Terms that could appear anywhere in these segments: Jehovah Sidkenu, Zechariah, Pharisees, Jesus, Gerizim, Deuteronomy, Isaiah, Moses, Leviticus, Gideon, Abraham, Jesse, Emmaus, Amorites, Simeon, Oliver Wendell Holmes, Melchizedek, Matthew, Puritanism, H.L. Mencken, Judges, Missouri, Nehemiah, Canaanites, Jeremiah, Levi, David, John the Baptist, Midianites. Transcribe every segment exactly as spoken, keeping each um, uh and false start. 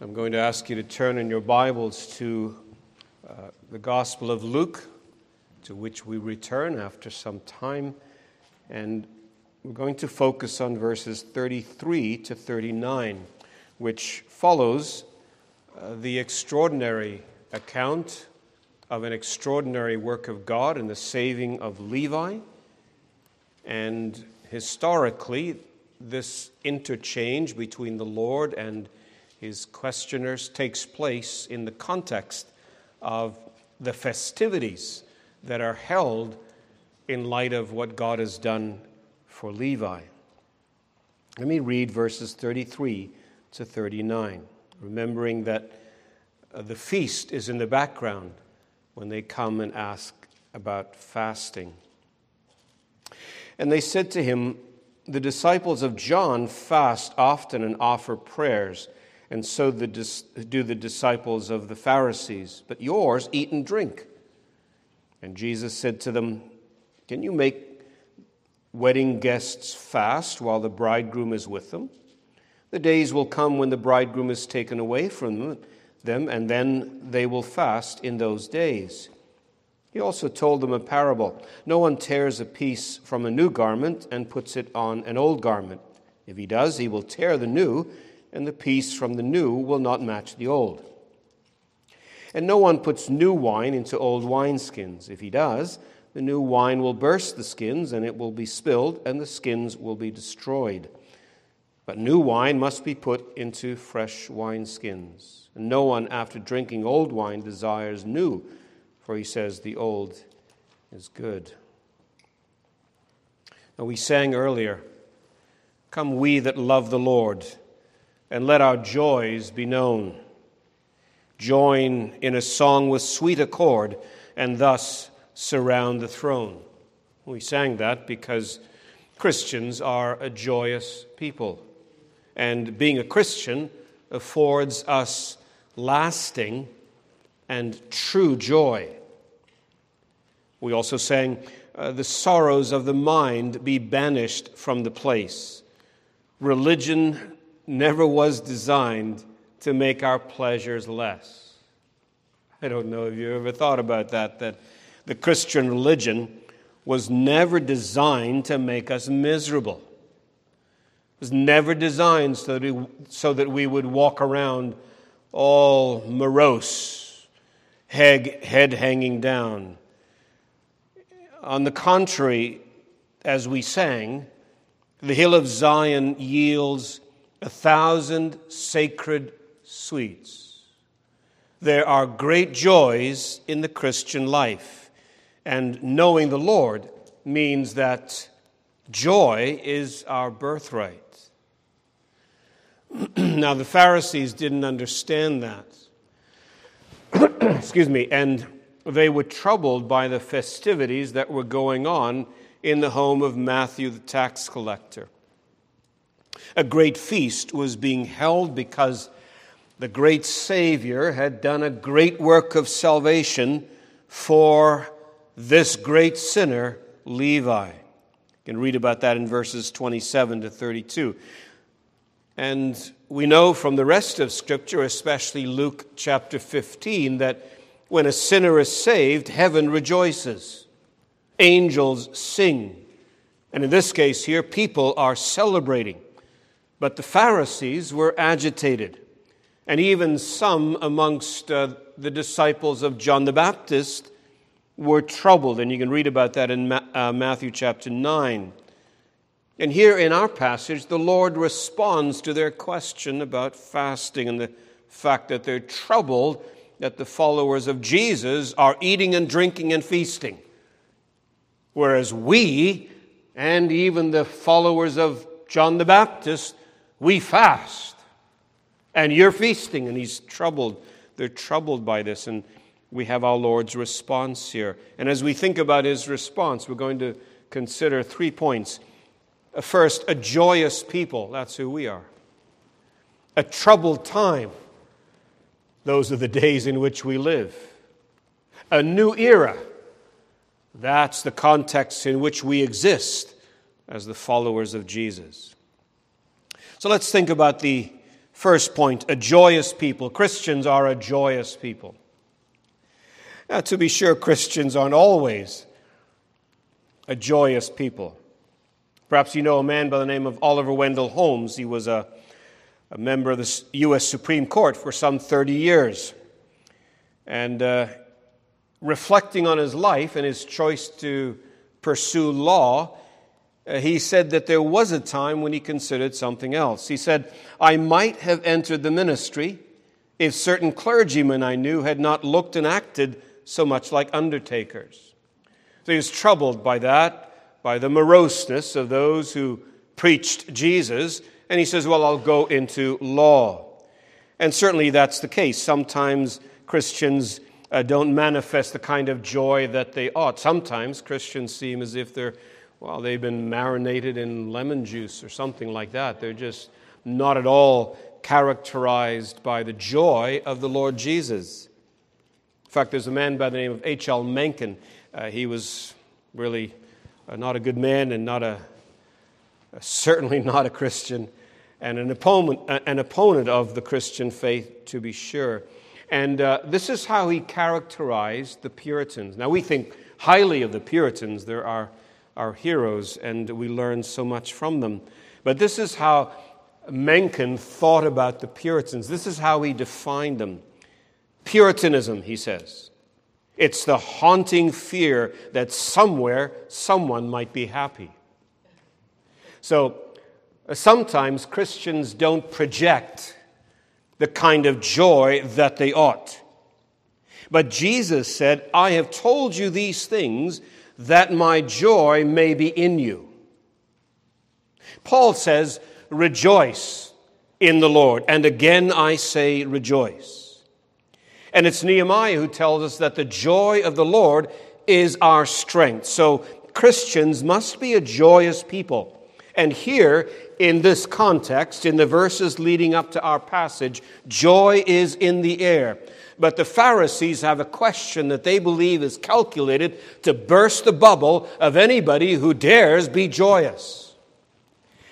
I'm going to ask you to turn in your Bibles to uh, the Gospel of Luke, to which we return after some time, and we're going to focus on verses thirty-three to thirty-nine, which follows uh, the extraordinary account of an extraordinary work of God in the saving of Levi, and historically, this interchange between the Lord and his questioners takes place in the context of the festivities that are held in light of what God has done for Levi. Let me read verses thirty-three to thirty-nine, remembering that the feast is in the background when they come and ask about fasting. And they said to him, "The disciples of John fast often and offer prayers, and so the dis- do the disciples of the Pharisees, but yours eat and drink." And Jesus said to them, "Can you make wedding guests fast while the bridegroom is with them? The days will come when the bridegroom is taken away from them, and then they will fast in those days." He also told them a parable. "No one tears a piece from a new garment and puts it on an old garment. If he does, he will tear the new, and the piece from the new will not match the old. And no one puts new wine into old wineskins. If he does, the new wine will burst the skins, and it will be spilled, and the skins will be destroyed. But new wine must be put into fresh wineskins. And no one, after drinking old wine, desires new, for he says, the old is good." Now we sang earlier, "Come we that love the Lord, and let our joys be known. Join in a song with sweet accord, and thus surround the throne." We sang that because Christians are a joyous people, and being a Christian affords us lasting and true joy. We also sang, uh, "The sorrows of the mind be banished from the place." Religion never was designed to make our pleasures less. I don't know if you ever thought about that, that the Christian religion was never designed to make us miserable. It was never designed so that we, so that we would walk around all morose, head hanging down. On the contrary, as we sang, "The hill of Zion yields a thousand sacred sweets." There are great joys in the Christian life, and knowing the Lord means that joy is our birthright. Now, the Pharisees didn't understand that. Excuse me, and they were troubled by the festivities that were going on in the home of Matthew the tax collector. A great feast was being held because the great Savior had done a great work of salvation for this great sinner, Levi. You can read about that in verses twenty-seven to thirty-two. And we know from the rest of Scripture, especially Luke chapter fifteen, that when a sinner is saved, heaven rejoices. Angels sing. And in this case here, people are celebrating. But the Pharisees were agitated. And even some amongst uh, the disciples of John the Baptist were troubled. And you can read about that in Ma- uh, Matthew chapter nine. And here in our passage, the Lord responds to their question about fasting and the fact that they're troubled that the followers of Jesus are eating and drinking and feasting, whereas we, and even the followers of John the Baptist, we fast, and you're feasting, and he's troubled. They're troubled by this, and we have our Lord's response here. And as we think about his response, we're going to consider three points. First, a joyous people, that's who we are. A troubled time, those are the days in which we live. A new era, that's the context in which we exist as the followers of Jesus. So let's think about the First point, a joyous people. Christians are a joyous people. Now, to be sure, Christians aren't always a joyous people. Perhaps you know a man by the name of Oliver Wendell Holmes. He was a, a member of the U S Supreme Court for some thirty years. And uh, reflecting on his life and his choice to pursue law, uh, he said that there was a time when he considered something else. He said, "I might have entered the ministry if certain clergymen I knew had not looked and acted so much like undertakers." So he was troubled by that, by the moroseness of those who preached Jesus, and he says, well, I'll go into law. And certainly that's the case. Sometimes Christians uh, don't manifest the kind of joy that they ought. Sometimes Christians seem as if they're, well, they've been marinated in lemon juice or something like that. They're just not at all characterized by the joy of the Lord Jesus. In fact, there's a man by the name of H L Mencken. Uh, he was really uh, not a good man and not a, uh, certainly not a Christian, and an opponent, uh, an opponent of the Christian faith, to be sure. And uh, this is how he characterized the Puritans. Now, we think highly of the Puritans. They're our, our heroes, and we learn so much from them. But this is how Mencken thought about the Puritans. This is how he defined them. Puritanism, he says, it's the haunting fear that somewhere someone might be happy. So sometimes Christians don't project the kind of joy that they ought. But Jesus said, "I have told you these things that my joy may be in you." Paul says, "Rejoice in the Lord. And again I say rejoice." And it's Nehemiah who tells us that the joy of the Lord is our strength. So Christians must be a joyous people. And here, in this context, in the verses leading up to our passage, joy is in the air. But the Pharisees have a question that they believe is calculated to burst the bubble of anybody who dares be joyous.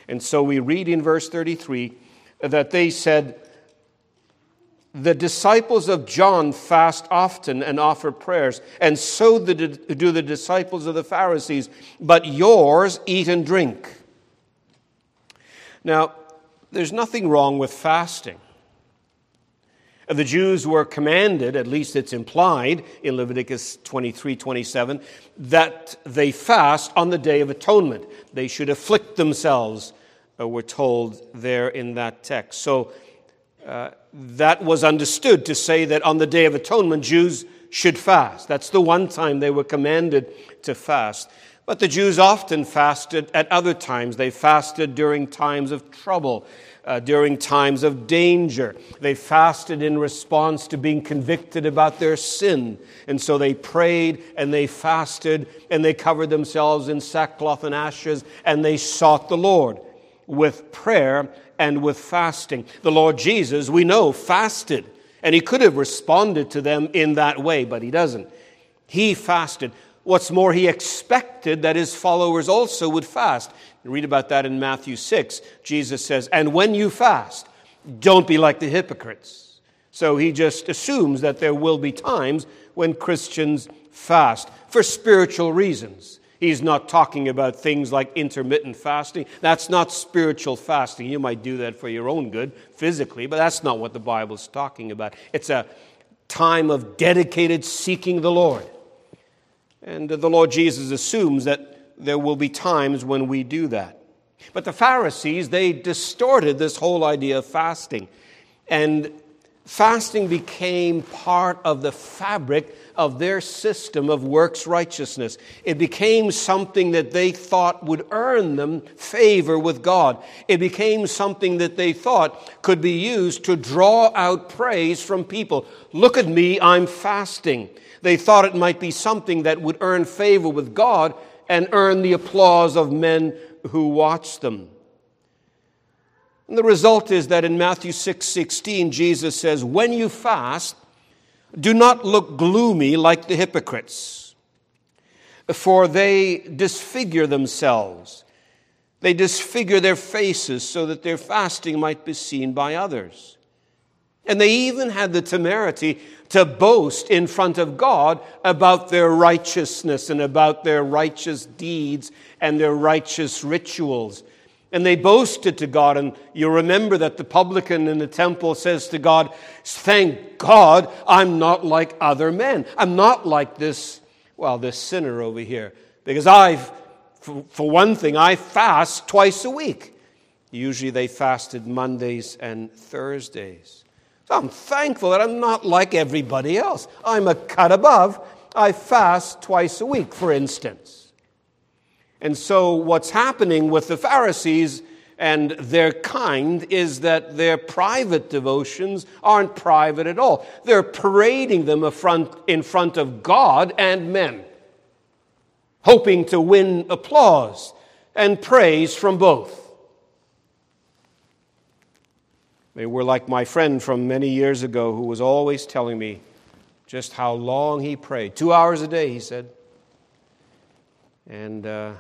And so we read in verse thirty-three that they said, "The disciples of John fast often and offer prayers, and so do the disciples of the Pharisees, but yours eat and drink." Now, there's nothing wrong with fasting. The Jews were commanded, at least it's implied in Leviticus twenty-three twenty-seven, that they fast on the Day of Atonement. They should afflict themselves, we're told there in that text. So uh, that was understood to say that on the Day of Atonement, Jews should fast. That's the one time they were commanded to fast. But the Jews often fasted at other times. They fasted during times of trouble, uh, during times of danger. They fasted in response to being convicted about their sin. And so they prayed and they fasted and they covered themselves in sackcloth and ashes and they sought the Lord with prayer and with fasting. The Lord Jesus, we know, fasted, and he could have responded to them in that way, but he doesn't. He fasted. What's more, he expected that his followers also would fast. Read about that in Matthew six. Jesus says, "And when you fast, don't be like the hypocrites." So he just assumes that there will be times when Christians fast for spiritual reasons. He's not talking about things like intermittent fasting. That's not spiritual fasting. You might do that for your own good physically, but that's not what the Bible's talking about. It's a time of dedicated seeking the Lord. And the Lord Jesus assumes that there will be times when we do that. But the Pharisees, they distorted this whole idea of fasting. And fasting became part of the fabric of their system of works righteousness. It became something that they thought would earn them favor with God. It became something that they thought could be used to draw out praise from people. "Look at me, I'm fasting." They thought it might be something that would earn favor with God and earn the applause of men who watched them. And the result is that in Matthew six sixteen, Jesus says, "When you fast, do not look gloomy like the hypocrites, for they disfigure themselves They disfigure their faces so that their fasting might be seen by others. And they even had the temerity to boast in front of God about their righteousness and about their righteous deeds and their righteous rituals. And they boasted to God. And you remember that the publican in the temple says to God, "Thank God I'm not like other men. I'm not like this, well, this sinner over here. Because I've, for, for one thing, I fast twice a week." Usually they fasted Mondays and Thursdays. "I'm thankful that I'm not like everybody else. I'm a cut above. I fast twice a week," for instance. And so what's happening with the Pharisees and their kind is that their private devotions aren't private at all. They're parading them in front of God and men, hoping to win applause and praise from both. They were like my friend from many years ago who was always telling me just how long he prayed. Two hours a day, he said. And uh,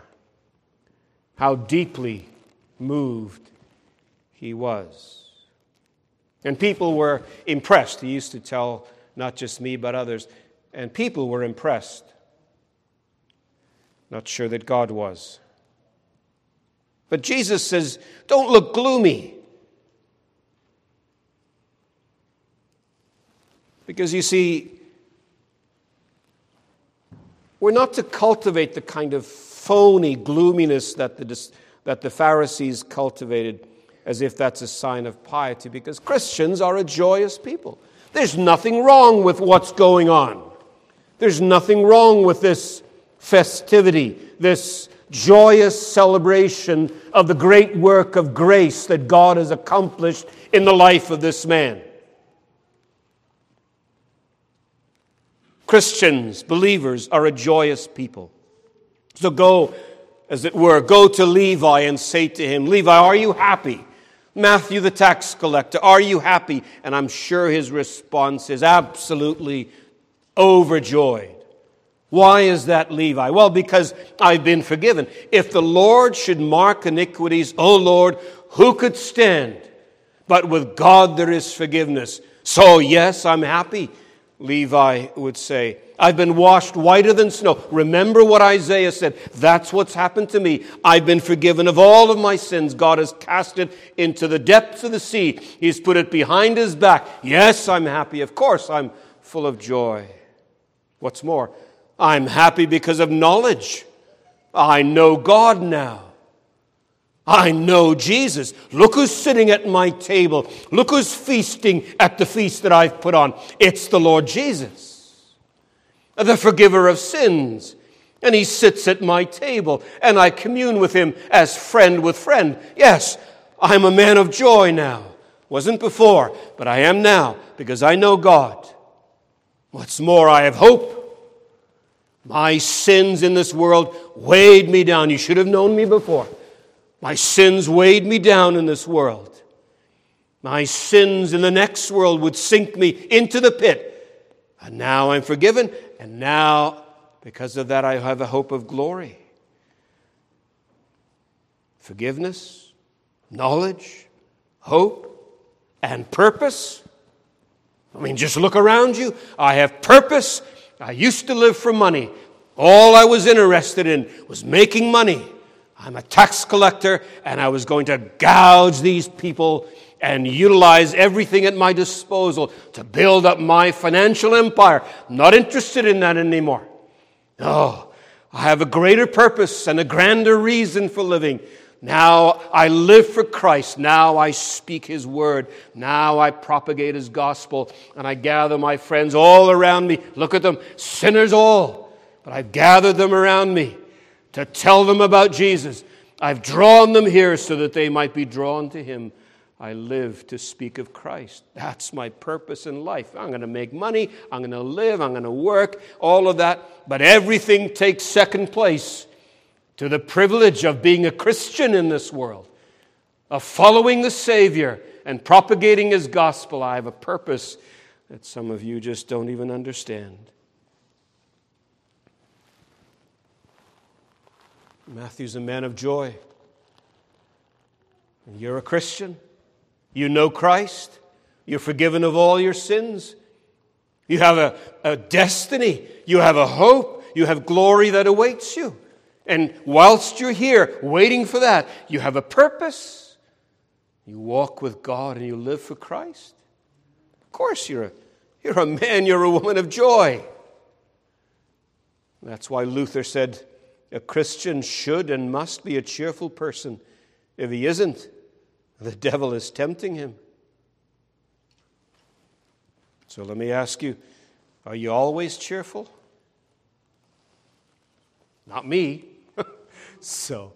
how deeply moved he was. And people were impressed. He used to tell not just me but others. And people were impressed. Not sure that God was. But Jesus says, "Don't look gloomy." Because you see, we're not to cultivate the kind of phony gloominess that the, that the Pharisees cultivated, as if that's a sign of piety, because Christians are a joyous people. There's nothing wrong with what's going on. There's nothing wrong with this festivity, this joyous celebration of the great work of grace that God has accomplished in the life of this man. Christians, believers, are a joyous people. So go, as it were, go to Levi and say to him, "Levi, are you happy? Matthew the tax collector, are you happy?" And I'm sure his response is absolutely overjoyed. "Why is that, Levi?" "Well, because I've been forgiven. If the Lord should mark iniquities, O Lord, who could stand? But with God there is forgiveness. So yes, I'm happy," Levi would say. "I've been washed whiter than snow." Remember what Isaiah said. That's what's happened to me. "I've been forgiven of all of my sins. God has cast it into the depths of the sea. He's put it behind his back. Yes, I'm happy. Of course, I'm full of joy. What's more, I'm happy because of knowledge. I know God now. I know Jesus. Look who's sitting at my table. Look who's feasting at the feast that I've put on. It's the Lord Jesus, the forgiver of sins. And he sits at my table, and I commune with him as friend with friend. Yes, I'm a man of joy now. Wasn't before, but I am now because I know God. What's more, I have hope. My sins in this world weighed me down." You should have known me before. My sins weighed me down in this world. My sins in the next world would sink me into the pit. And now I'm forgiven. And now, because of that, I have a hope of glory. Forgiveness, knowledge, hope, and purpose. I mean, just look around you. I have purpose. I used to live for money. All I was interested in was making money. I'm a tax collector, and I was going to gouge these people and utilize everything at my disposal to build up my financial empire. I'm not interested in that anymore. No, I have a greater purpose and a grander reason for living. Now I live for Christ. Now I speak his word. Now I propagate his gospel, and I gather my friends all around me. Look at them, sinners all, but I've gathered them around me to tell them about Jesus. I've drawn them here so that they might be drawn to him. I live to speak of Christ. That's my purpose in life. I'm going to make money. I'm going to live. I'm going to work. All of that. But everything takes second place to the privilege of being a Christian in this world, of following the Savior and propagating his gospel. I have a purpose that some of you just don't even understand. Matthew's a man of joy. and you're a Christian, you know Christ, you're forgiven of all your sins, you have a, a destiny, you have a hope, you have glory that awaits you. And whilst you're here waiting for that, you have a purpose. You walk with God and you live for Christ. Of course, you're a, you're a man, you're a woman of joy. That's why Luther said a Christian should and must be a cheerful person. If he isn't, the devil is tempting him. So let me ask you, are you always cheerful? Not me. So,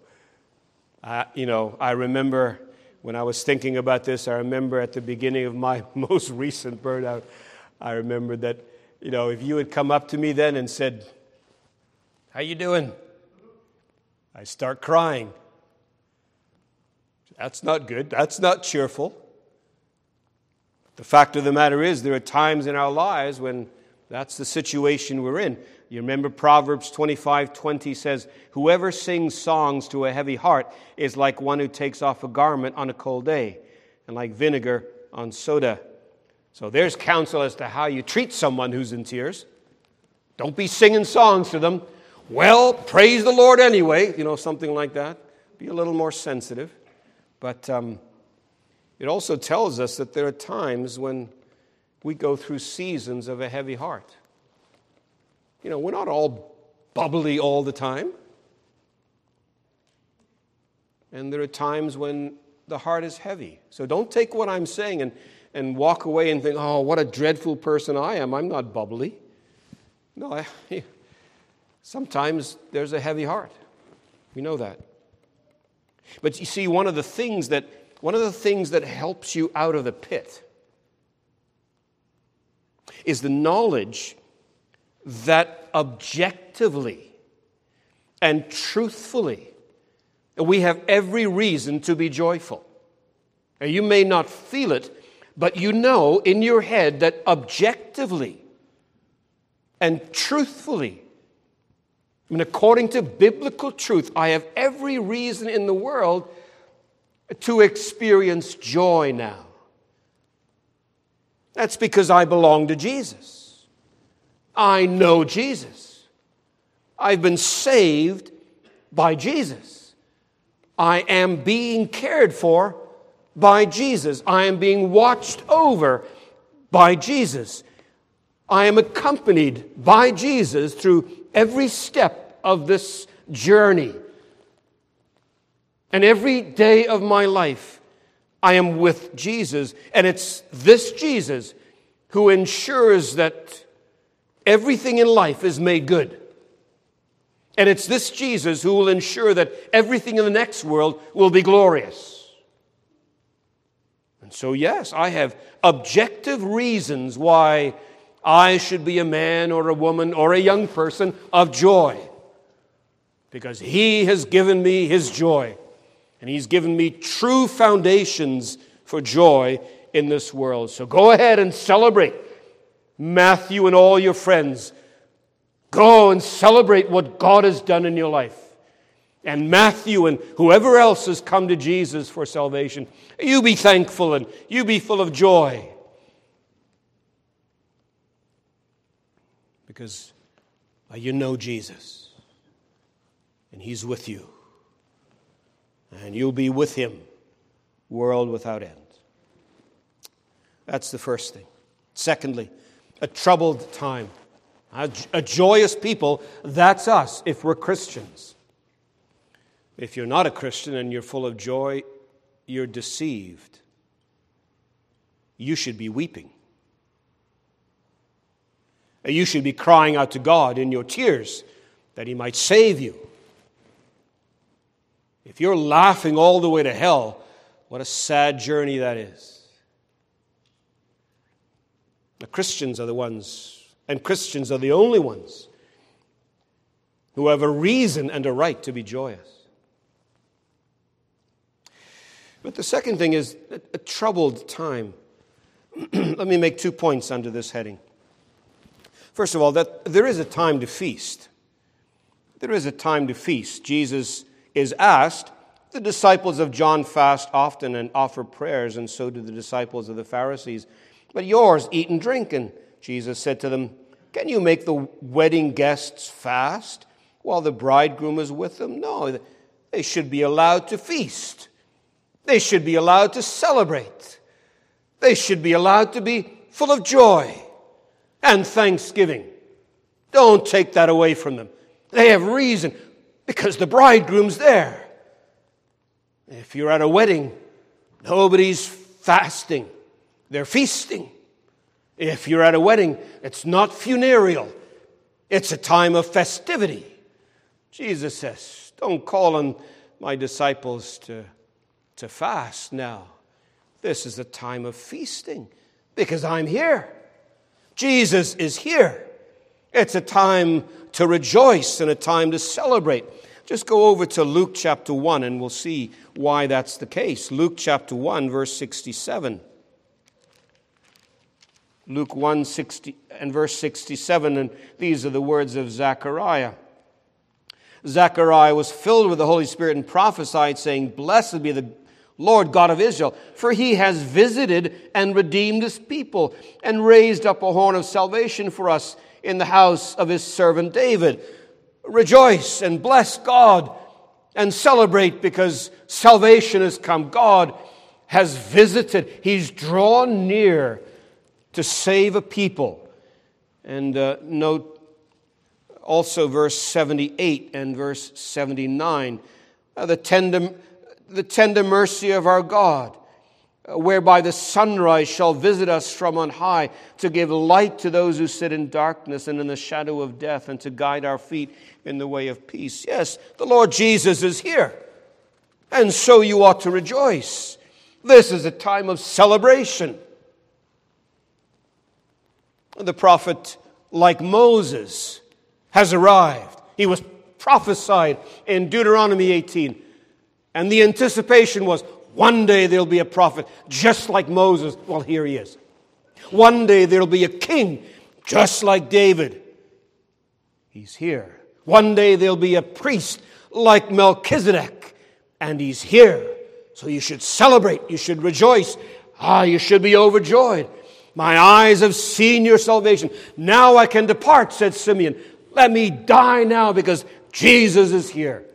uh, you know, I remember when I was thinking about this, I remember at the beginning of my most recent burnout, I remembered that, you know, if you had come up to me then and said, "How you doing?" I start crying. That's not good. That's not cheerful. The fact of the matter is, there are times in our lives when that's the situation we're in. You remember Proverbs twenty-five twenty says, "Whoever sings songs to a heavy heart is like one who takes off a garment on a cold day, and like vinegar on soda." So there's counsel as to how you treat someone who's in tears. Don't be singing songs to them. "Well, praise the Lord anyway," you know, something like that. Be a little more sensitive. But um, it also tells us that there are times when we go through seasons of a heavy heart. You know, we're not all bubbly all the time. And there are times when the heart is heavy. So don't take what I'm saying and, and walk away and think, "Oh, what a dreadful person I am. I'm not bubbly." No, I, sometimes there's a heavy heart. We know that. But you see, one of the things that one of the things that helps you out of the pit is the knowledge that objectively and truthfully we have every reason to be joyful. Now, you may not feel it, but you know in your head that objectively and truthfully, I mean, according to biblical truth, I have every reason in the world to experience joy now. That's because I belong to Jesus. I know Jesus. I've been saved by Jesus. I am being cared for by Jesus. I am being watched over by Jesus. I am accompanied by Jesus through every step of this journey. And every day of my life, I am with Jesus, and it's this Jesus who ensures that everything in life is made good. And it's this Jesus who will ensure that everything in the next world will be glorious. And so, yes, I have objective reasons why I should be a man or a woman or a young person of joy, because He has given me His joy. And He's given me true foundations for joy in this world. So go ahead and celebrate, Matthew and all your friends. Go and celebrate what God has done in your life. And Matthew and whoever else has come to Jesus for salvation, you be thankful and you be full of joy. Because you know Jesus, and He's with you. And you'll be with Him, world without end. That's the first thing. Secondly, a troubled time. A joyous people, that's us if we're Christians. If you're not a Christian and you're full of joy, you're deceived. You should be weeping. You should be crying out to God in your tears that He might save you. If you're laughing all the way to hell, what a sad journey that is. The Christians are the ones, and Christians are the only ones, who have a reason and a right to be joyous. But the second thing is a troubled time. Let me make two points under this heading. First of all, that there is a time to feast. There is a time to feast. Jesus is asked The disciples of John fast often and offer prayers, and so do the disciples of the Pharisees. But yours eat and drink. And Jesus said to them, can you make the wedding guests fast while the bridegroom is with them? No, they should be allowed to feast. They should be allowed to celebrate. They should be allowed to be full of joy and thanksgiving. Don't take that away from them. They have reason because the bridegroom's there. If you're at a wedding, nobody's fasting. They're feasting. If you're at a wedding, it's not funereal. It's a time of festivity. Jesus says, don't call on my disciples to, to fast now. This is a time of feasting because I'm here. Jesus is here. It's a time to rejoice and a time to celebrate. Just go over to Luke chapter one and we'll see why that's the case. Luke chapter one, verse sixty-seven. Luke one, sixty, and verse sixty-seven, and these are the words of Zechariah. Zechariah was filled with the Holy Spirit and prophesied, saying, blessed be the Lord God of Israel, for he has visited and redeemed his people and raised up a horn of salvation for us in the house of his servant David. Rejoice and bless God and celebrate because salvation has come. God has visited. He's drawn near to save a people. And uh, note also verse seventy-eight and verse seventy-nine. Uh, the tender, the tender mercy of our God, uh, whereby the sunrise shall visit us from on high to give light to those who sit in darkness and in the shadow of death and to guide our feet in the way of peace. Yes, the Lord Jesus is here, and so you ought to rejoice. This is a time of celebration. The prophet, like Moses, has arrived. He was prophesied in Deuteronomy eighteen, and the anticipation was, one day there'll be a prophet just like Moses. Well, here he is. One day there'll be a king just like David. He's here. One day there'll be a priest like Melchizedek, and he's here. So you should celebrate. You should rejoice. Ah, you should be overjoyed. My eyes have seen your salvation. Now I can depart, said Simeon. Let me die now because Jesus is here.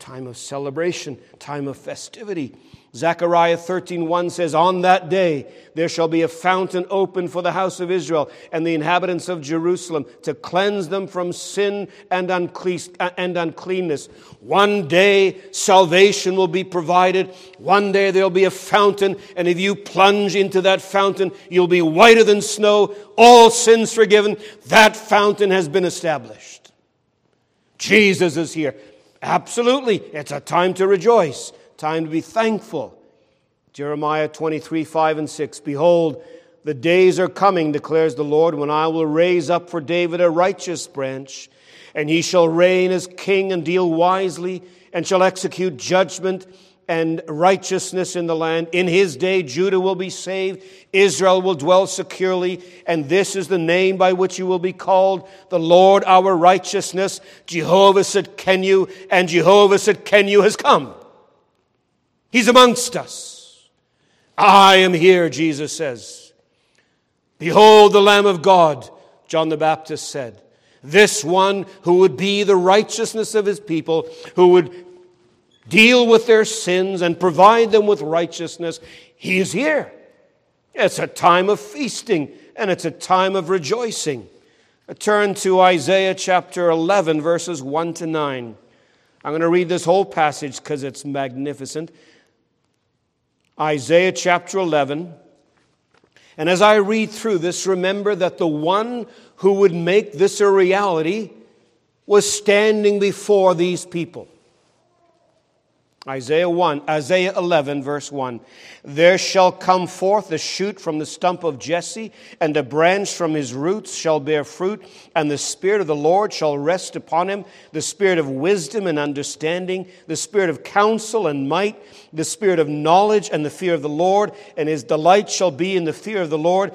Time of celebration, time of festivity. Zechariah thirteen one says, on that day there shall be a fountain open for the house of Israel and the inhabitants of Jerusalem to cleanse them from sin and uncleanness. One day salvation will be provided. One day there will be a fountain, and if you plunge into that fountain, you'll be whiter than snow, all sins forgiven. That fountain has been established. Jesus is here. Absolutely, it's a time to rejoice. Time to be thankful. Jeremiah twenty-three, five and six. Behold, the days are coming, declares the Lord, when I will raise up for David a righteous branch, and he shall reign as king and deal wisely, and shall execute judgment and righteousness in the land. In his day Judah will be saved, Israel will dwell securely, and this is the name by which you will be called, the Lord our righteousness. Jehovah Sidkenu, and Jehovah Sidkenu has come. He's amongst us. I am here, Jesus says. Behold the Lamb of God, John the Baptist said. This one who would be the righteousness of his people, who would deal with their sins and provide them with righteousness, he is here. It's a time of feasting and it's a time of rejoicing. I turn to Isaiah chapter eleven, verses one to nine. I'm going to read this whole passage because it's magnificent. Isaiah chapter eleven. And as I read through this, remember that the one who would make this a reality was standing before these people. Isaiah one, Isaiah eleven, verse one. There shall come forth a shoot from the stump of Jesse, and a branch from his roots shall bear fruit, and the Spirit of the Lord shall rest upon him, the Spirit of wisdom and understanding, the Spirit of counsel and might, the Spirit of knowledge and the fear of the Lord, and his delight shall be in the fear of the Lord.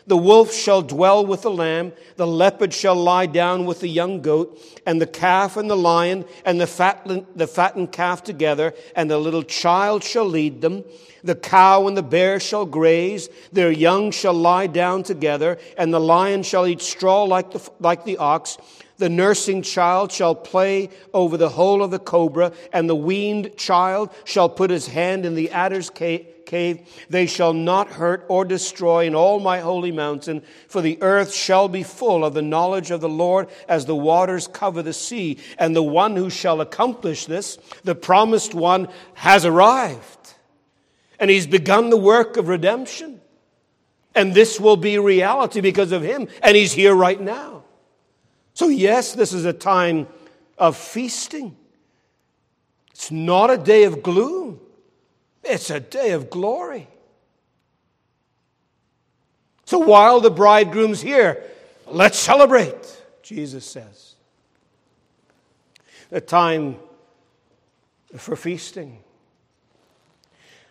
The wolf shall dwell with the lamb, the leopard shall lie down with the young goat, and the calf and the lion and the fattened, the fattened calf together, and the little child shall lead them. The cow and the bear shall graze, their young shall lie down together, and the lion shall eat straw like the, like the ox. The nursing child shall play over the hole of the cobra, and the weaned child shall put his hand in the adder's cage. Cave. They shall not hurt or destroy in all my holy mountain, for the earth shall be full of the knowledge of the Lord as the waters cover the sea. And the one who shall accomplish this, the promised one, has arrived. And he's begun the work of redemption. And this will be reality because of him. And he's here right now. So yes, this is a time of feasting. It's not a day of gloom. It's a day of glory. So while the bridegroom's here, let's celebrate, Jesus says. A time for feasting.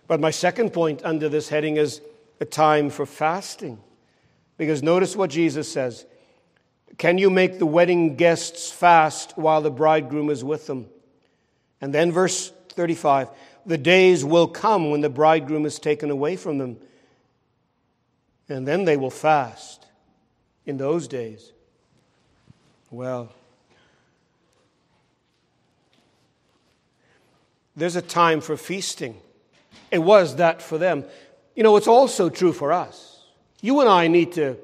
But my second point under this heading is a time for fasting. Because notice what Jesus says. Can you make the wedding guests fast while the bridegroom is with them? And then verse thirty-five. The days will come when the bridegroom is taken away from them, and then they will fast in those days. Well, there's a time for feasting. It was that for them. You know, it's also true for us. You and I need to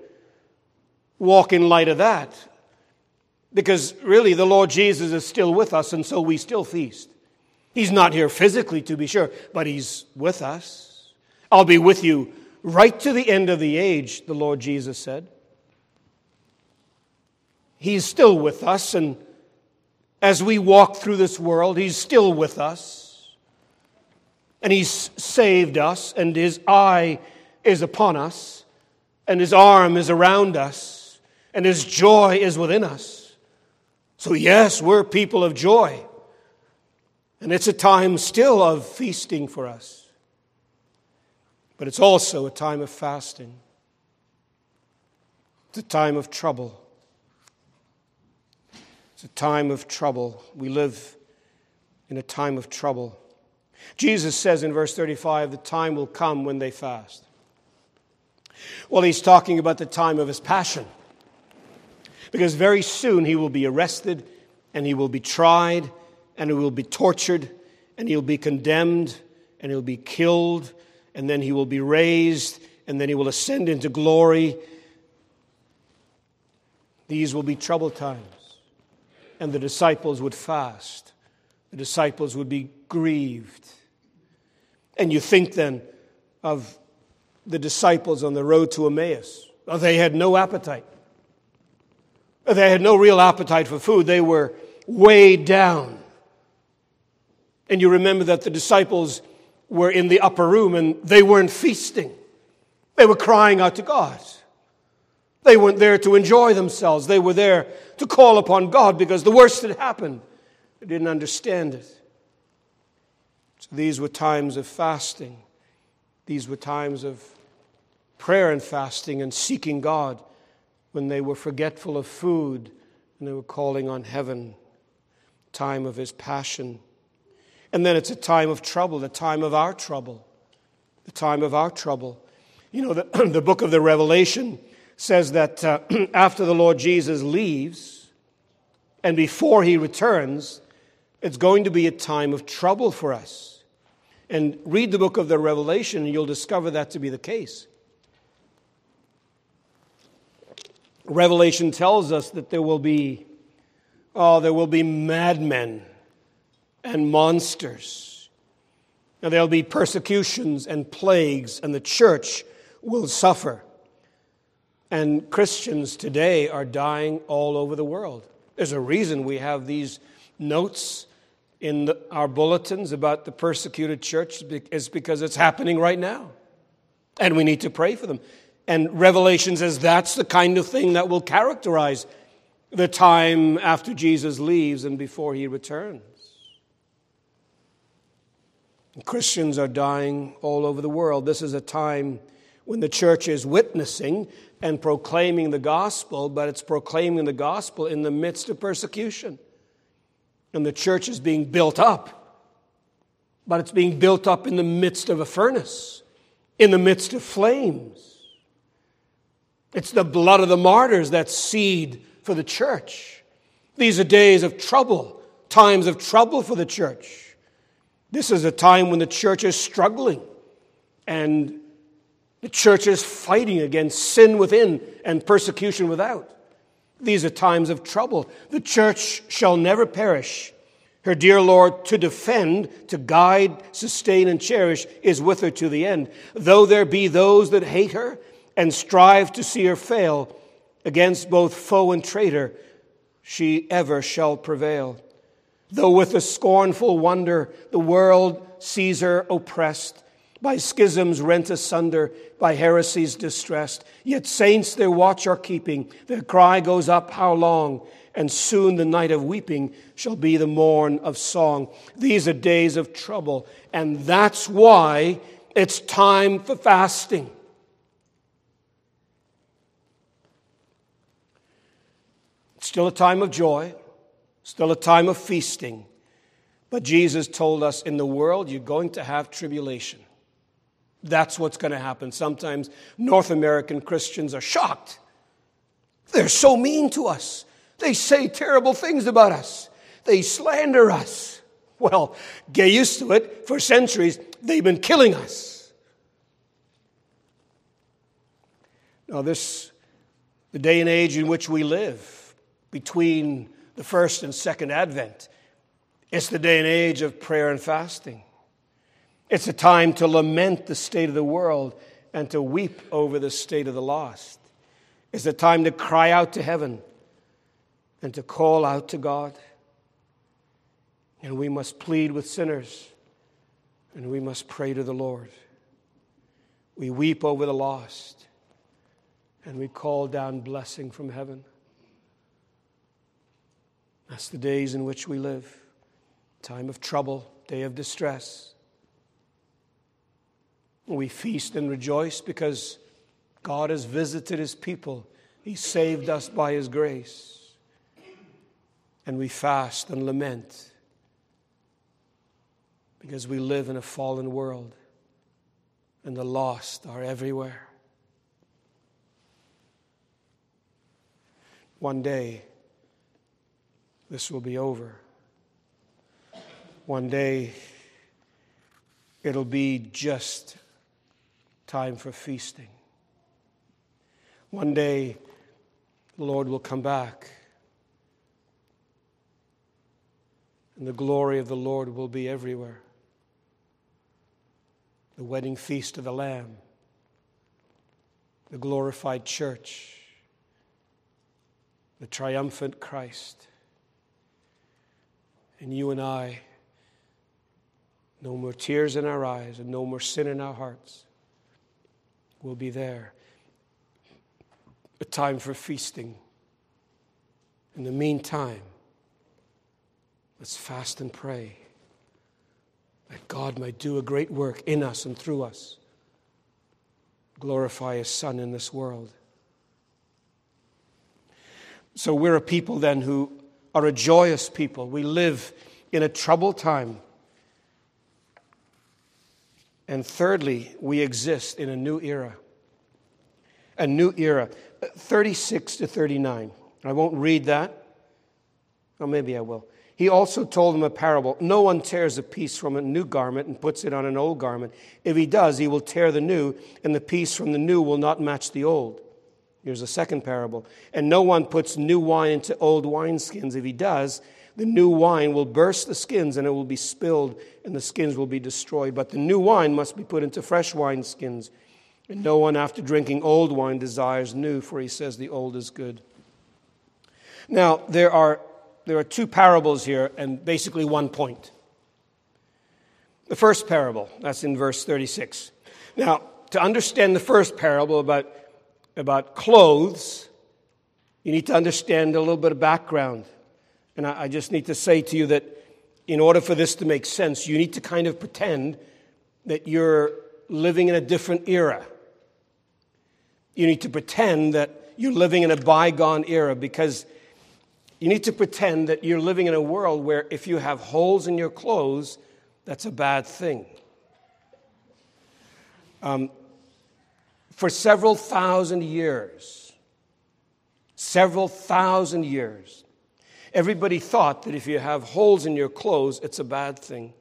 walk in light of that, because really the Lord Jesus is still with us, and so we still feast. He's not here physically, to be sure, but he's with us. I'll be with you right to the end of the age, the Lord Jesus said. He's still with us, and as we walk through this world, he's still with us. And he's saved us, and his eye is upon us, and his arm is around us, and his joy is within us. So yes, we're people of joy. And it's a time still of feasting for us. But it's also a time of fasting. It's a time of trouble. It's a time of trouble. We live in a time of trouble. Jesus says in verse thirty-five, the time will come when they fast. Well, he's talking about the time of his passion. Because very soon he will be arrested and he will be tried, and he will be tortured, and he'll be condemned, and he'll be killed, and then he will be raised, and then he will ascend into glory. These will be trouble times. And the disciples would fast. The disciples would be grieved. And you think then of the disciples on the road to Emmaus. They had no appetite. They had no real appetite for food. They were weighed down. And you remember that the disciples were in the upper room and they weren't feasting. They were crying out to God. They weren't there to enjoy themselves. They were there to call upon God because the worst had happened. They didn't understand it. So these were times of fasting. These were times of prayer and fasting and seeking God when they were forgetful of food and they were calling on heaven. Time of his passion. And then it's a time of trouble, the time of our trouble, the time of our trouble. You know, the, the book of the Revelation says that uh, after the Lord Jesus leaves and before he returns, it's going to be a time of trouble for us. And read the book of the Revelation and you'll discover that to be the case. Revelation tells us that there will be, oh, there will be madmen and monsters. And there'll be persecutions and plagues, and the church will suffer. And Christians today are dying all over the world. There's a reason we have these notes in the, our bulletins about the persecuted church is because it's happening right now. And we need to pray for them. And Revelation says that's the kind of thing that will characterize the time after Jesus leaves and before he returns. Christians are dying all over the world. This is a time when the church is witnessing and proclaiming the gospel, but it's proclaiming the gospel in the midst of persecution. And the church is being built up, but it's being built up in the midst of a furnace, in the midst of flames. It's the blood of the martyrs that's seed for the church. These are days of trouble, times of trouble for the church. This is a time when the church is struggling and the church is fighting against sin within and persecution without. These are times of trouble. The church shall never perish. Her dear Lord to defend, to guide, sustain, and cherish is with her to the end. Though there be those that hate her and strive to see her fail, against both foe and traitor, she ever shall prevail. Though with a scornful wonder the world sees her oppressed, by schisms rent asunder, by heresies distressed, yet saints their watch are keeping, their cry goes up, how long? And soon the night of weeping shall be the morn of song. These are days of trouble, and that's why it's time for fasting. Still a time of joy, still a time of feasting. But Jesus told us, in the world, you're going to have tribulation. That's what's going to happen. Sometimes North American Christians are shocked. They're so mean to us. They say terrible things about us. They slander us. Well, get used to it. For centuries, they've been killing us. Now, this, the day and age in which we live, between the first and second Advent, it's the day and age of prayer and fasting. It's a time to lament the state of the world and to weep over the state of the lost. It's a time to cry out to heaven and to call out to God. And we must plead with sinners and we must pray to the Lord. We weep over the lost and we call down blessing from heaven. That's the days in which we live. Time of trouble, day of distress. We feast and rejoice because God has visited his people. He saved us by his grace. And we fast and lament because we live in a fallen world and the lost are everywhere. One day, this will be over. One day, it'll be just time for feasting. One day, the Lord will come back, and the glory of the Lord will be everywhere. The wedding feast of the Lamb, the glorified church, the triumphant Christ. And you and I, no more tears in our eyes and no more sin in our hearts, will be there. A time for feasting. In the meantime, let's fast and pray that God might do a great work in us and through us. Glorify his Son in this world. So we're a people then who are a joyous people. We live in a troubled time. And thirdly, we exist in a new era. A new era. thirty-six to thirty-nine. I won't read that. Or maybe I will. He also told them a parable. No one tears a piece from a new garment and puts it on an old garment. If he does, he will tear the new, and the piece from the new will not match the old. Here's a second parable. And no one puts new wine into old wineskins. If he does, the new wine will burst the skins, and it will be spilled, and the skins will be destroyed. But the new wine must be put into fresh wineskins. And no one, after drinking old wine, desires new, for he says the old is good. Now, there are there are two parables here and basically one point. The first parable, that's in verse thirty-six. Now, to understand the first parable about, about clothes, you need to understand a little bit of background. And I, I just need to say to you that in order for this to make sense, you need to kind of pretend that you're living in a different era. You need to pretend that you're living in a bygone era, because you need to pretend that you're living in a world where if you have holes in your clothes, that's a bad thing. Um, for several thousand years, several thousand years, everybody thought that if you have holes in your clothes, it's a bad thing.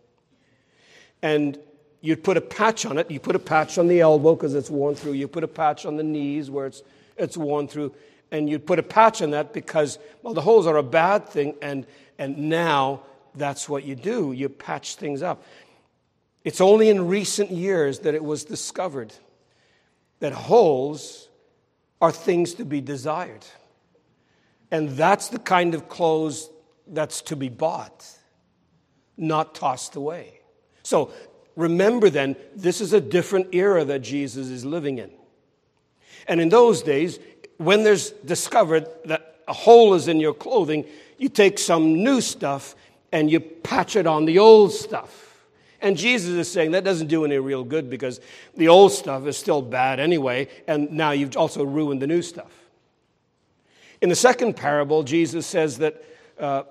And you'd put a patch on it. You put a patch on the elbow because it's worn through. You put a patch on the knees where it's it's worn through. And you'd put a patch on that because, well, the holes are a bad thing. And and now that's what you do. You patch things up. It's only in recent years that it was discovered that holes are things to be desired. And that's the kind of clothes that's to be bought, not tossed away. So remember then, this is a different era that Jesus is living in. And in those days, when there's discovered that a hole is in your clothing, you take some new stuff and you patch it on the old stuff. And Jesus is saying that doesn't do any real good because the old stuff is still bad anyway, and now you've also ruined the new stuff. In the second parable, Jesus says that uh,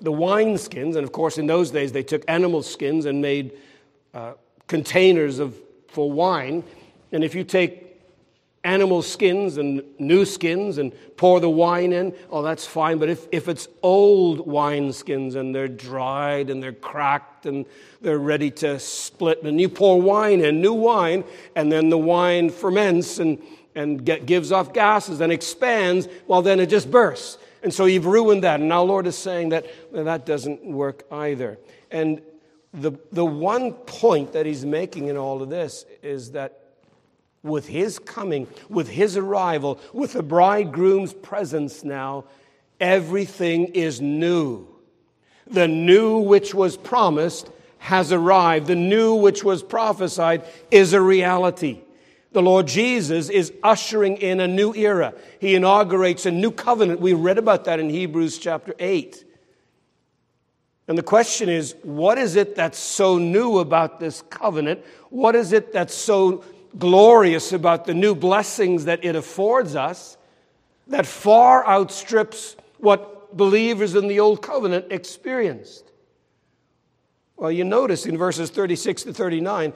the wineskins, and of course in those days they took animal skins and made Uh, containers of for wine, and if you take animal skins and new skins and pour the wine in, oh, that's fine. But if, if it's old wine skins and they're dried and they're cracked and they're ready to split, and you pour wine in, new wine, and then the wine ferments and and get, gives off gases and expands, well, then it just bursts, and so you've ruined that. And now Lord is saying that well, that doesn't work either. And The the one point that he's making in all of this is that with his coming, with his arrival, with the bridegroom's presence now, everything is new. The new which was promised has arrived. The new which was prophesied is a reality. The Lord Jesus is ushering in a new era. He inaugurates a new covenant. We read about that in Hebrews chapter eight. And the question is, what is it that's so new about this covenant? What is it that's so glorious about the new blessings that it affords us that far outstrips what believers in the old covenant experienced? Well, you notice in verses thirty-six to thirty-nine,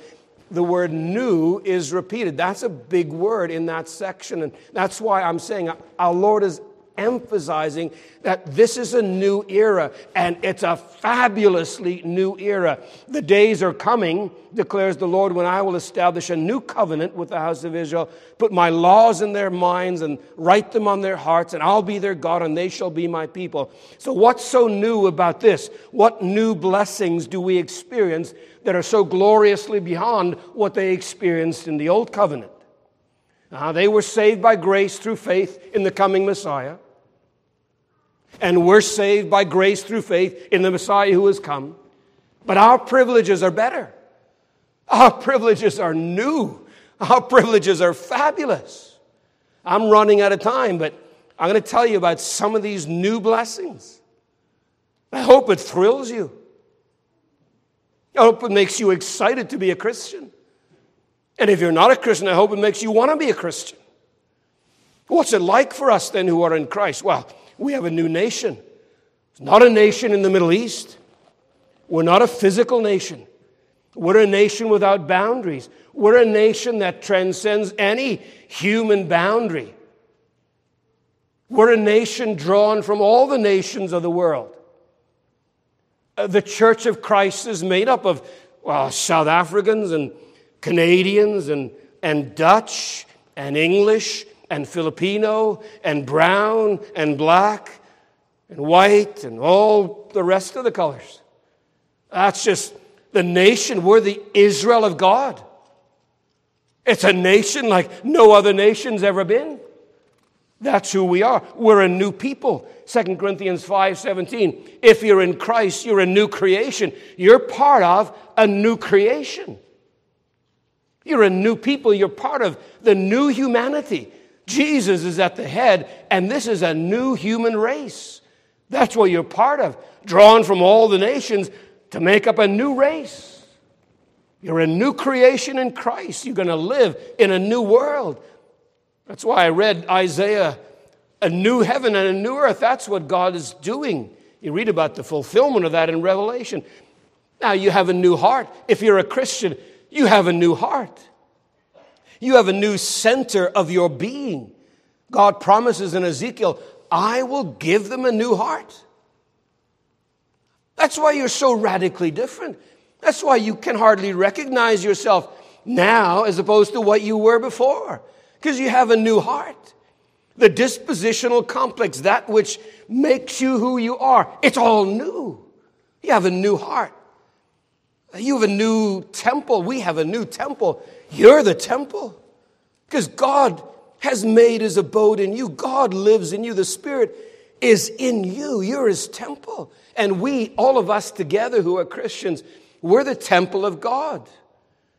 the word new is repeated. That's a big word in that section. And that's why I'm saying our Lord is emphasizing that this is a new era, and it's a fabulously new era. The days are coming, declares the Lord, when I will establish a new covenant with the house of Israel, put my laws in their minds and write them on their hearts, and I'll be their God and they shall be my people. So what's so new about this? What new blessings do we experience that are so gloriously beyond what they experienced in the old covenant? Uh, they were saved by grace through faith in the coming Messiah. And we're saved by grace through faith in the Messiah who has come. But our privileges are better. Our privileges are new. Our privileges are fabulous. I'm running out of time, but I'm going to tell you about some of these new blessings. I hope it thrills you. I hope it makes you excited to be a Christian. And if you're not a Christian, I hope it makes you want to be a Christian. What's it like for us then who are in Christ? Well, we have a new nation. It's not a nation in the Middle East. We're not a physical nation. We're a nation without boundaries. We're a nation that transcends any human boundary. We're a nation drawn from all the nations of the world. The Church of Christ is made up of, well, South Africans and Canadians and, and Dutch and English and Filipino and brown and black and white and all the rest of the colors. That's just the nation. We're the Israel of God. It's a nation like no other nation's ever been. That's who we are. We're a new people. Second Corinthians five seventeen. If you're in Christ, you're a new creation. You're part of a new creation. You're a new people. You're part of the new humanity. Jesus is at the head, and this is a new human race. That's what you're part of. Drawn from all the nations to make up a new race. You're a new creation in Christ. You're going to live in a new world. That's why I read Isaiah, a new heaven and a new earth. That's what God is doing. You read about the fulfillment of that in Revelation. Now you have a new heart. If you're a Christian, you have a new heart. You have a new center of your being. God promises in Ezekiel, I will give them a new heart. That's why you're so radically different. That's why you can hardly recognize yourself now as opposed to what you were before, because you have a new heart. The dispositional complex, that which makes you who you are, it's all new. You have a new heart. You have a new temple. We have a new temple. You're the temple, because God has made his abode in you. God lives in you. The Spirit is in you. You're his temple. And we, all of us together who are Christians, we're the temple of God.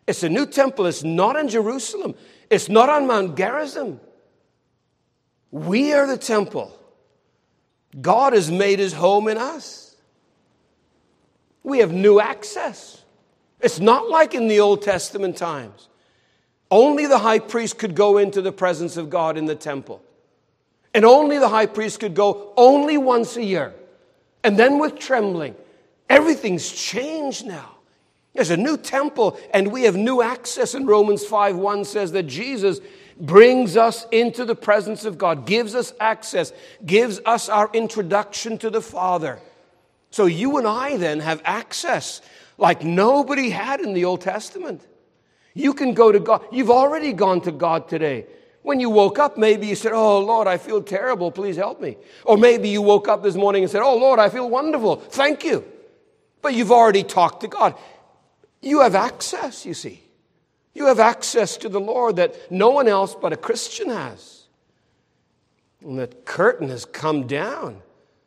It's a new temple. It's not in Jerusalem. It's not on Mount Gerizim. We are the temple. God has made his home in us. We have new access. It's not like in the Old Testament times. Only the high priest could go into the presence of God in the temple. And only the high priest could go only once a year. And then with trembling. Everything's changed now. There's a new temple, and we have new access. And Romans five one says that Jesus brings us into the presence of God, gives us access, gives us our introduction to the Father. So you and I then have access like nobody had in the Old Testament. You can go to God. You've already gone to God today. When you woke up, maybe you said, oh, Lord, I feel terrible. Please help me. Or maybe you woke up this morning and said, oh, Lord, I feel wonderful. Thank you. But you've already talked to God. You have access, you see. You have access to the Lord that no one else but a Christian has. And that curtain has come down.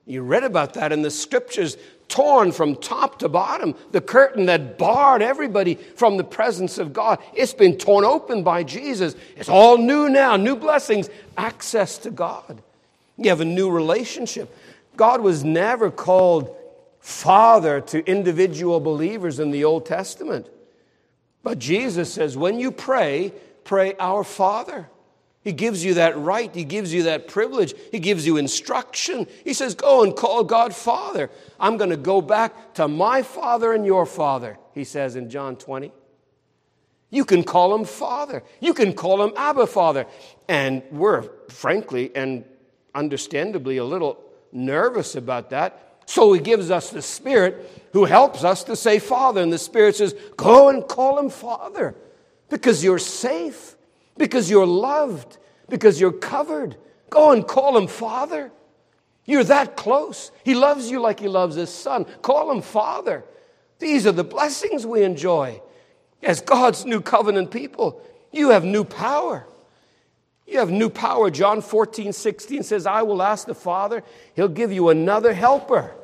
You read about that in the scriptures, torn from top to bottom. The curtain that barred everybody from the presence of God. It's been torn open by Jesus. It's all new now, new blessings, access to God. You have a new relationship. God was never called Father to individual believers in the Old Testament. But Jesus says, when you pray, pray our Father. He gives you that right. He gives you that privilege. He gives you instruction. He says, go and call God Father. I'm going to go back to my Father and your Father, he says in John twenty. You can call him Father. You can call him Abba Father. And we're, frankly and understandably, a little nervous about that. So he gives us the Spirit who helps us to say Father. And the Spirit says, go and call him Father, because you're safe, because you're loved, because you're covered. Go and call him Father. You're that close. He loves you like he loves his son. Call him Father. These are the blessings we enjoy. As God's new covenant people, you have new power. You have new power. John fourteen sixteen says, I will ask the Father, he'll give you another helper.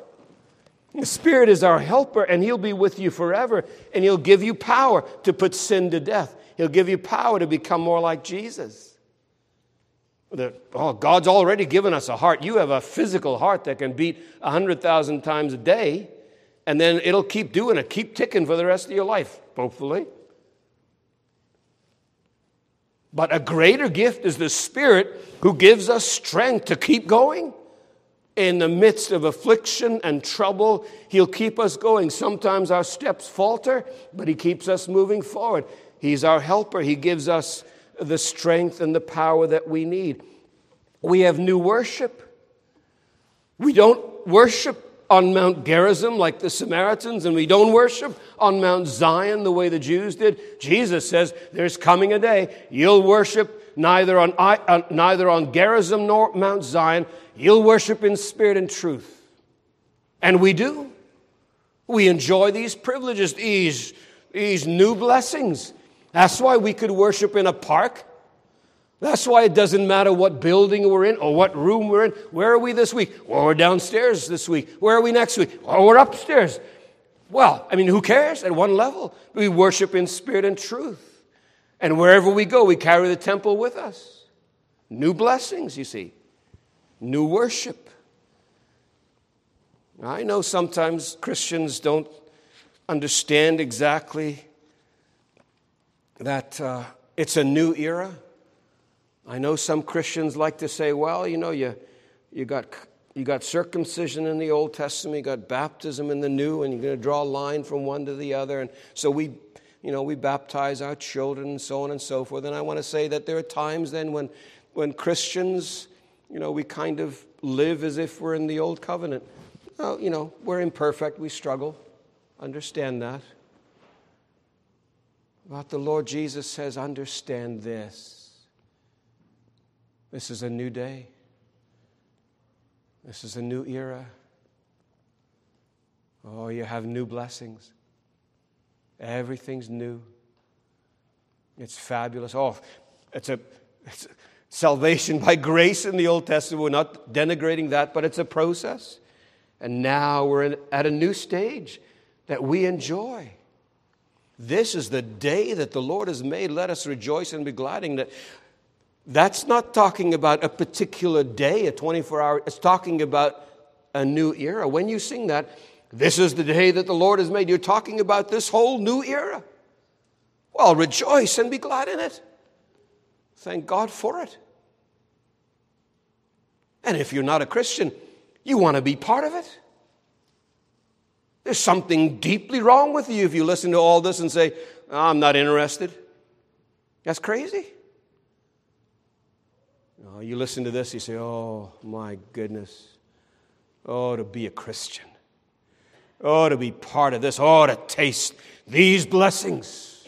The Spirit is our helper, and he'll be with you forever, and he'll give you power to put sin to death. He'll give you power to become more like Jesus. The, oh, God's already given us a heart. You have a physical heart that can beat one hundred thousand times a day, and then it'll keep doing it, keep ticking for the rest of your life, hopefully. But a greater gift is the Spirit who gives us strength to keep going. In the midst of affliction and trouble, he'll keep us going. Sometimes our steps falter, but he keeps us moving forward. He's our helper. He gives us the strength and the power that we need. We have new worship. We don't worship on Mount Gerizim like the Samaritans, and we don't worship on Mount Zion the way the Jews did. Jesus says, there's coming a day you'll worship neither on, uh, neither on Gerizim nor Mount Zion. You'll worship in spirit and truth. And we do. We enjoy these privileges, these, these new blessings. That's why we could worship in a park. That's why it doesn't matter what building we're in or what room we're in. Where are we this week? Well, we're downstairs this week. Where are we next week? Well, we're upstairs. Well, I mean, who cares at one level? We worship in spirit and truth. And wherever we go, we carry the temple with us. New blessings, you see. New worship. Now, I know sometimes Christians don't understand exactly that uh, it's a new era. I know some Christians like to say, well, you know, you you got you got circumcision in the Old Testament, you got baptism in the New, and you're going to draw a line from one to the other. And so we, you know, we baptize our children and so on and so forth. And I want to say that there are times then when, when Christians, you know, we kind of live as if we're in the Old Covenant. Well, you know, we're imperfect, we struggle. Understand that. But the Lord Jesus says, understand this. This is a new day. This is a new era. Oh, you have new blessings. Everything's new. It's fabulous. Oh, it's a, it's a salvation by grace in the Old Testament. We're not denigrating that, but it's a process. And now we're in, at a new stage that we enjoy. This is the day that the Lord has made. Let us rejoice and be glad in it. That's not talking about a particular day, a twenty-four hour. It's talking about a new era. When you sing that, this is the day that the Lord has made, you're talking about this whole new era. Well, rejoice and be glad in it. Thank God for it. And if you're not a Christian, you want to be part of it. There's something deeply wrong with you if you listen to all this and say, oh, I'm not interested. That's crazy. Oh, you listen to this, you say, oh, my goodness. Oh, to be a Christian. Oh, to be part of this. Oh, to taste these blessings.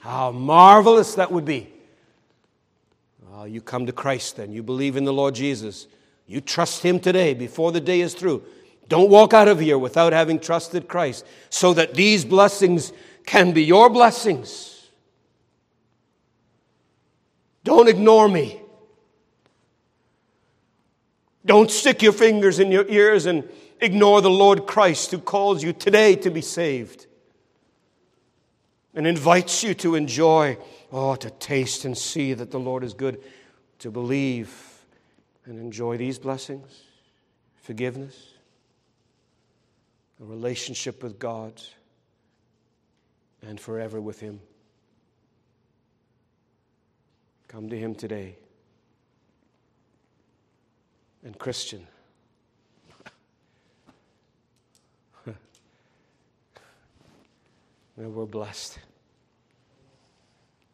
How marvelous that would be. Oh, you come to Christ then. You believe in the Lord Jesus. You trust Him today before the day is through. Don't walk out of here without having trusted Christ so that these blessings can be your blessings. Don't ignore me. Don't stick your fingers in your ears and ignore the Lord Christ who calls you today to be saved and invites you to enjoy, oh, to taste and see that the Lord is good, to believe and enjoy these blessings, forgiveness, a relationship with God, and forever with Him. Come to Him today. And Christian, we're blessed.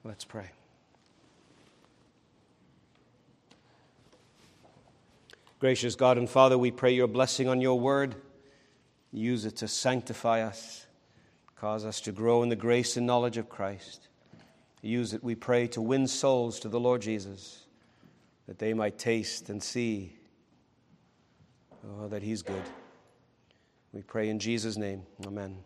Let's pray. Gracious God and Father, we pray your blessing on your word. Use it to sanctify us. Cause us to grow in the grace and knowledge of Christ. Use it, we pray, to win souls to the Lord Jesus, that they might taste and see oh, that He's good. We pray in Jesus' name. Amen.